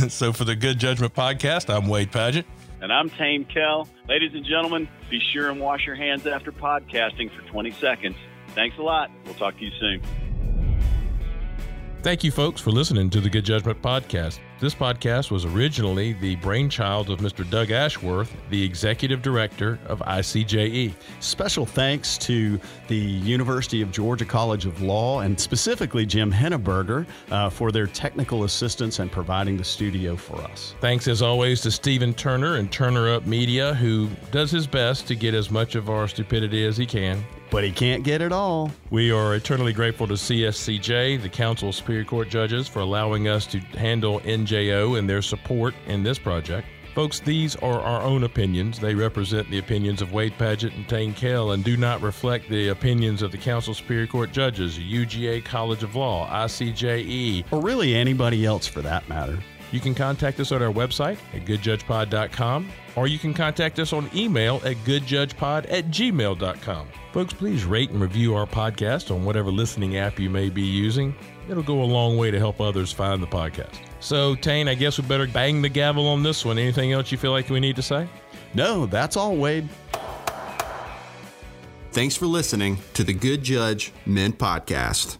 So for the Good Judgment Podcast, I'm Wade Padgett. And I'm Tain Kell. Ladies and gentlemen, be sure and wash your hands after podcasting for 20 seconds. Thanks a lot. We'll talk to you soon. Thank you, folks, for listening to the Good Judgment Podcast. This podcast was originally the brainchild of Mr. Doug Ashworth, the Executive Director of ICJE. Special thanks to the University of Georgia College of Law, and specifically Jim Henneberger, for their technical assistance and providing the studio for us. Thanks, as always, to Stephen Turner and Turner Up Media, who does his best to get as much of our stupidity as he can. But he can't get it all. We are eternally grateful to CSCJ, the Council of Superior Court Judges, for allowing us to handle NJO and their support in this project. Folks, these are our own opinions. They represent the opinions of Wade Padgett and Tain Kell and do not reflect the opinions of the Council of Superior Court Judges, UGA College of Law, ICJE, or really anybody else for that matter. You can contact us on our website at goodjudgepod.com, or you can contact us on email at goodjudgepod@gmail.com. Folks, please rate and review our podcast on whatever listening app you may be using. It'll go a long way to help others find the podcast. So, Tain, I guess we better bang the gavel on this one. Anything else you feel like we need to say? No, that's all, Wade. Thanks for listening to the Good Judgment Podcast.